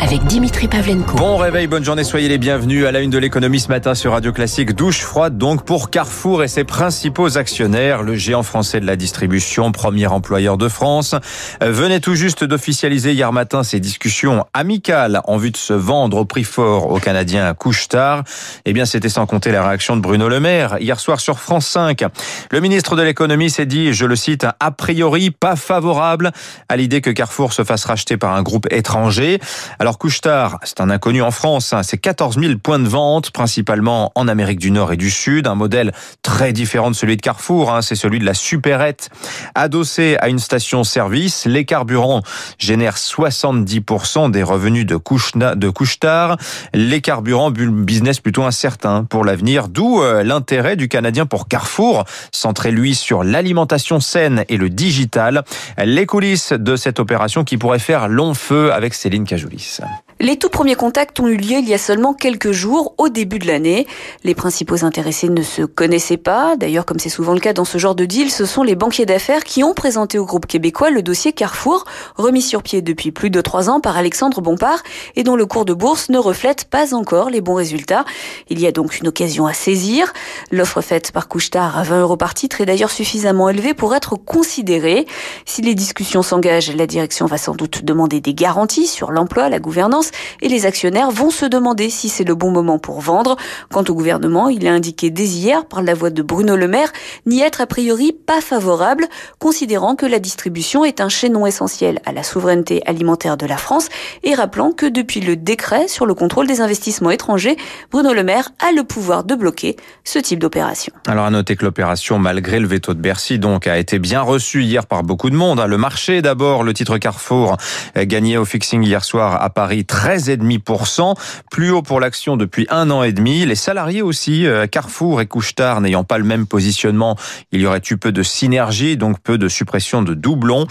avec Dimitri Pavlenko. Bon réveil, bonne journée, soyez les bienvenus à la une de l'économie ce matin sur Radio Classique. Douche froide donc pour Carrefour et ses principaux actionnaires. Le géant français de la distribution, premier employeur de France, venait tout juste d'officialiser hier matin ses discussions amicales en vue de se vendre au prix fort au Canadien Couche-Tard. Eh bien, c'était sans compter la réaction de Bruno Le Maire hier soir sur France 5. Le ministre de l'économie s'est dit, je le cite, a priori pas favorable à l'idée que Carrefour se fasse racheter par un groupe étranger. Alors Couche-Tard, c'est un inconnu en France, c'est 14 000 points de vente, principalement en Amérique du Nord et du Sud. Un modèle très différent de celui de Carrefour, c'est celui de la supérette. Adossé à une station-service, les carburants génèrent 70% des revenus de Couche-Tard. Les carburants, business plutôt incertain pour l'avenir, d'où l'intérêt du Canadien pour Carrefour, centré lui sur l'alimentation saine et le digital. Les coulisses de cette opération qui pourrait faire long feu avec Céline Cajoulis. Les tout premiers contacts ont eu lieu il y a seulement quelques jours, au début de l'année. Les principaux intéressés ne se connaissaient pas. D'ailleurs, comme c'est souvent le cas dans ce genre de deal, ce sont les banquiers d'affaires qui ont présenté au groupe québécois le dossier Carrefour, remis sur pied depuis plus de 3 ans par Alexandre Bompard et dont le cours de bourse ne reflète pas encore les bons résultats. Il y a donc une occasion à saisir. L'offre faite par Couche-Tard à 20 € par titre est d'ailleurs suffisamment élevée pour être considérée. Si les discussions s'engagent, la direction va sans doute demander des garanties sur l'emploi, la gouvernance, et les actionnaires vont se demander si c'est le bon moment pour vendre. Quant au gouvernement, il a indiqué dès hier, par la voix de Bruno Le Maire, n'y être a priori pas favorable, considérant que la distribution est un chaînon essentiel à la souveraineté alimentaire de la France et rappelant que depuis le décret sur le contrôle des investissements étrangers, Bruno Le Maire a le pouvoir de bloquer ce type d'opération. Alors à noter que l'opération, malgré le veto de Bercy, donc, a été bien reçue hier par beaucoup de monde. Le marché d'abord, le titre Carrefour gagné au fixing hier soir à Paris 13,5%, plus haut pour l'action depuis 1 an et demi. Les salariés aussi, Carrefour et Couche-Tard n'ayant pas le même positionnement, il y aurait eu peu de synergie, donc peu de suppression de doublons.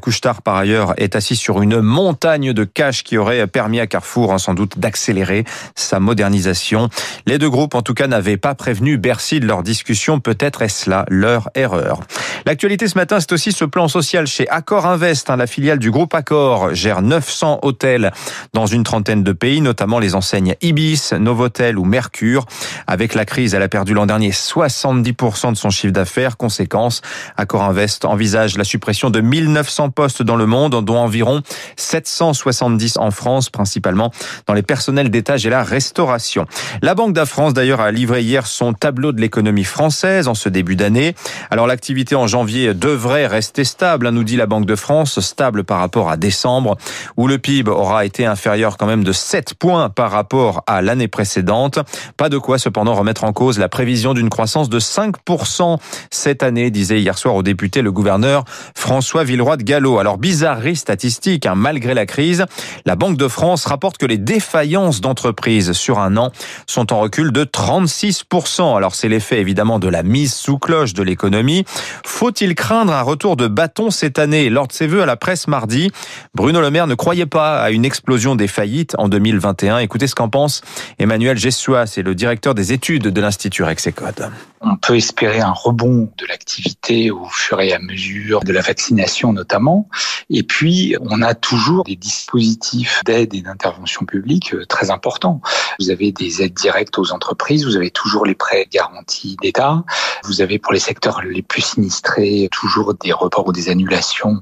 Couche-Tard par ailleurs est assis sur une montagne de cash qui aurait permis à Carrefour sans doute d'accélérer sa modernisation. Les deux groupes en tout cas n'avaient pas prévenu Bercy de leur discussion, peut-être est-ce là leur erreur. L'actualité ce matin, c'est aussi ce plan social chez Accor Invest, la filiale du groupe Accor gère 900 hôtels dans une trentaine de pays, notamment les enseignes Ibis, Novotel ou Mercure. Avec la crise, elle a perdu l'an dernier 70% de son chiffre d'affaires. Conséquence, Accor Invest envisage la suppression de 1900 postes dans le monde, dont environ 770 en France, principalement dans les personnels d'étage et la restauration. La Banque de France, d'ailleurs, a livré hier son tableau de l'économie française en ce début d'année. Alors l'activité en janvier devrait rester stable, nous dit la Banque de France, stable par rapport à décembre, où le PIB aura été inférieur quand même de 7 points par rapport à l'année précédente. Pas de quoi cependant remettre en cause la prévision d'une croissance de 5% cette année, disait hier soir aux députés le gouverneur François Villeroi-de-Gallo. Alors bizarrerie statistique, malgré la crise, la Banque de France rapporte que les défaillances d'entreprises sur 1 an sont en recul de 36%. Alors c'est l'effet évidemment de la mise sous cloche de l'économie. Faut-il craindre un retour de bâton cette année? Lors de ses vœux à la presse mardi, Bruno Le Maire ne croyait pas à une explosion des faillites en 2021. Écoutez ce qu'en pense Emmanuel Gessoua, c'est le directeur des études de l'Institut Rexecode. On peut espérer un rebond de l'activité au fur et à mesure de la vaccination notamment. Et puis, on a toujours des dispositifs d'aide et d'intervention publique très importants. Vous avez des aides directes aux entreprises, vous avez toujours les prêts garantis d'État, vous avez pour les secteurs les plus sinistrés toujours des reports ou des annulations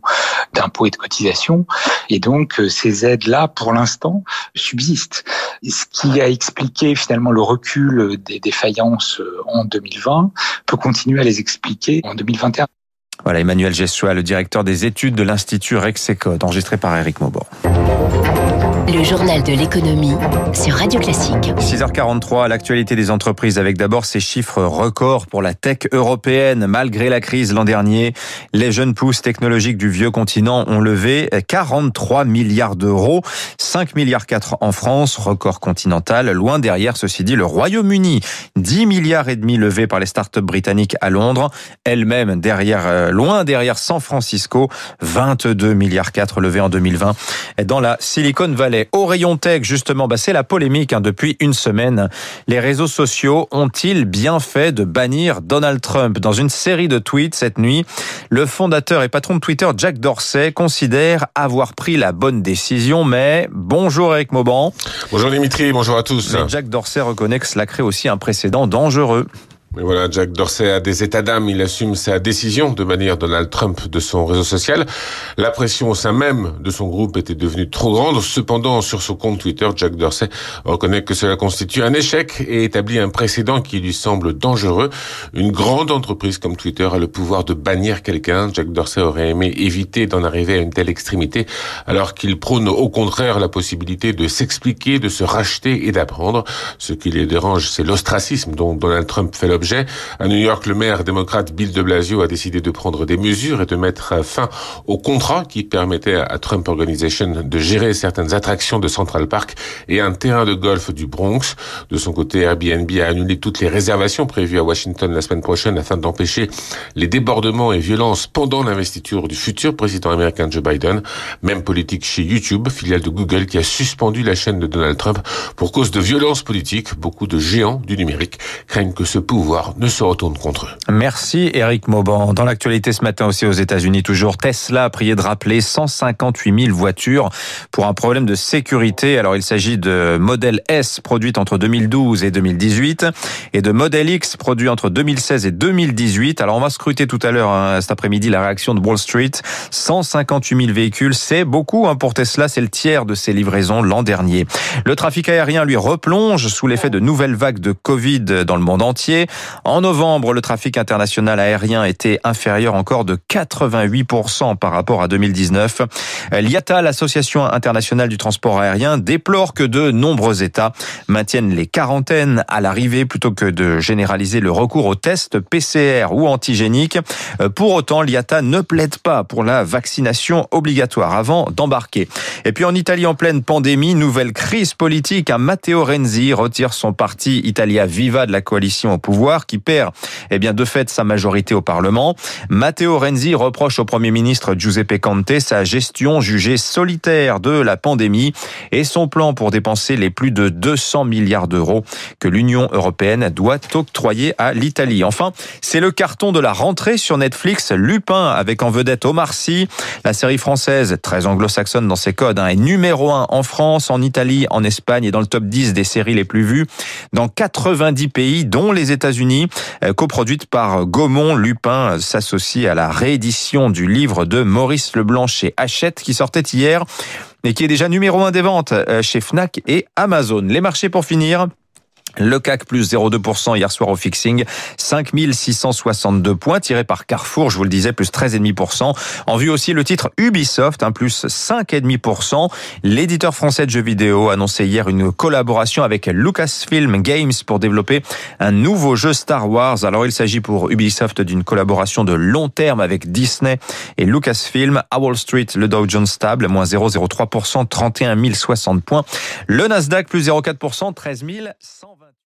d'impôts et de cotisations. Et donc, ces aides-là, pour l'instant, subsistent. Ce qui a expliqué finalement le recul des défaillances en 2020, peut continuer à les expliquer en 2021. Voilà Emmanuel Gessoua, le directeur des études de l'Institut Rexecode, enregistré par Eric Maubourg. Le journal de l'économie sur Radio Classique. 6h43, l'actualité des entreprises avec d'abord ces chiffres records pour la tech européenne. Malgré la crise l'an dernier, les jeunes pousses technologiques du vieux continent ont levé 43 milliards d'euros, 5,4 milliards en France, record continental. Loin derrière, ceci dit, le Royaume-Uni, 10,5 milliards levés par les startups britanniques à Londres, elles-mêmes loin derrière San Francisco, 22,4 milliards levés en 2020 dans la Silicon Valley. Valais. Au rayon tech, justement, c'est la polémique depuis une semaine. Les réseaux sociaux ont-ils bien fait de bannir Donald Trump? Dans une série de tweets cette nuit, le fondateur et patron de Twitter, Jack Dorsey, considère avoir pris la bonne décision, mais bonjour Eric Maubourg. Bonjour Dimitri, bonjour à tous. Mais Jack Dorsey reconnaît que cela crée aussi un précédent dangereux. Mais voilà, Jack Dorsey a des états d'âme, il assume sa décision de bannir Donald Trump de son réseau social. La pression au sein même de son groupe était devenue trop grande. Cependant, sur son compte Twitter, Jack Dorsey reconnaît que cela constitue un échec et établit un précédent qui lui semble dangereux. Une grande entreprise comme Twitter a le pouvoir de bannir quelqu'un. Jack Dorsey aurait aimé éviter d'en arriver à une telle extrémité, alors qu'il prône au contraire la possibilité de s'expliquer, de se racheter et d'apprendre. Ce qui les dérange, c'est l'ostracisme dont Donald Trump fait l'objet. À New York, le maire démocrate Bill de Blasio a décidé de prendre des mesures et de mettre fin au contrat qui permettait à Trump Organization de gérer certaines attractions de Central Park et un terrain de golf du Bronx. De son côté, Airbnb a annulé toutes les réservations prévues à Washington la semaine prochaine afin d'empêcher les débordements et violences pendant l'investiture du futur président américain Joe Biden. Même politique chez YouTube, filiale de Google qui a suspendu la chaîne de Donald Trump pour cause de violences politiques. Beaucoup de géants du numérique craignent que ce pouvoir ne se retourne contre eux. Merci Eric Maubourg. Dans l'actualité ce matin aussi aux États-Unis, toujours Tesla a prié de rappeler 158 000 voitures pour un problème de sécurité. Alors il s'agit de Model S produite entre 2012 et 2018 et de Model X produit entre 2016 et 2018. Alors on va scruter tout à l'heure cet après-midi la réaction de Wall Street. 158 000 véhicules, c'est beaucoup pour Tesla, c'est le tiers de ses livraisons l'an dernier. Le trafic aérien lui replonge sous l'effet de nouvelles vagues de Covid dans le monde entier. En novembre, le trafic international aérien était inférieur encore de 88% par rapport à 2019. L'IATA, l'Association internationale du transport aérien, déplore que de nombreux États maintiennent les quarantaines à l'arrivée plutôt que de généraliser le recours aux tests PCR ou antigéniques. Pour autant, l'IATA ne plaide pas pour la vaccination obligatoire avant d'embarquer. Et puis en Italie, en pleine pandémie, nouvelle crise politique. Matteo Renzi retire son parti Italia Viva de la coalition au pouvoir, qui perd de fait sa majorité au Parlement. Matteo Renzi reproche au Premier ministre Giuseppe Conte sa gestion jugée solitaire de la pandémie et son plan pour dépenser les plus de 200 milliards d'euros que l'Union européenne doit octroyer à l'Italie. Enfin, c'est le carton de la rentrée sur Netflix, Lupin, avec en vedette Omar Sy. La série française, très anglo-saxonne dans ses codes, est numéro 1 en France, en Italie, en Espagne et dans le top 10 des séries les plus vues dans 90 pays, dont les États-Unis. Coproduite par Gaumont, Lupin s'associe à la réédition du livre de Maurice Leblanc chez Hachette qui sortait hier et qui est déjà numéro 1 des ventes chez Fnac et Amazon. Les marchés pour finir. Le CAC plus 0,2% hier soir au fixing, 5662 points tirés par Carrefour, je vous le disais, plus 13,5%. En vue aussi le titre Ubisoft, plus 5,5%. L'éditeur français de jeux vidéo a annoncé hier une collaboration avec Lucasfilm Games pour développer un nouveau jeu Star Wars. Alors il s'agit pour Ubisoft d'une collaboration de long terme avec Disney et Lucasfilm. À Wall Street, le Dow Jones stable, moins 0,03%, 31 060 points. Le Nasdaq plus 0,4%, 13 120.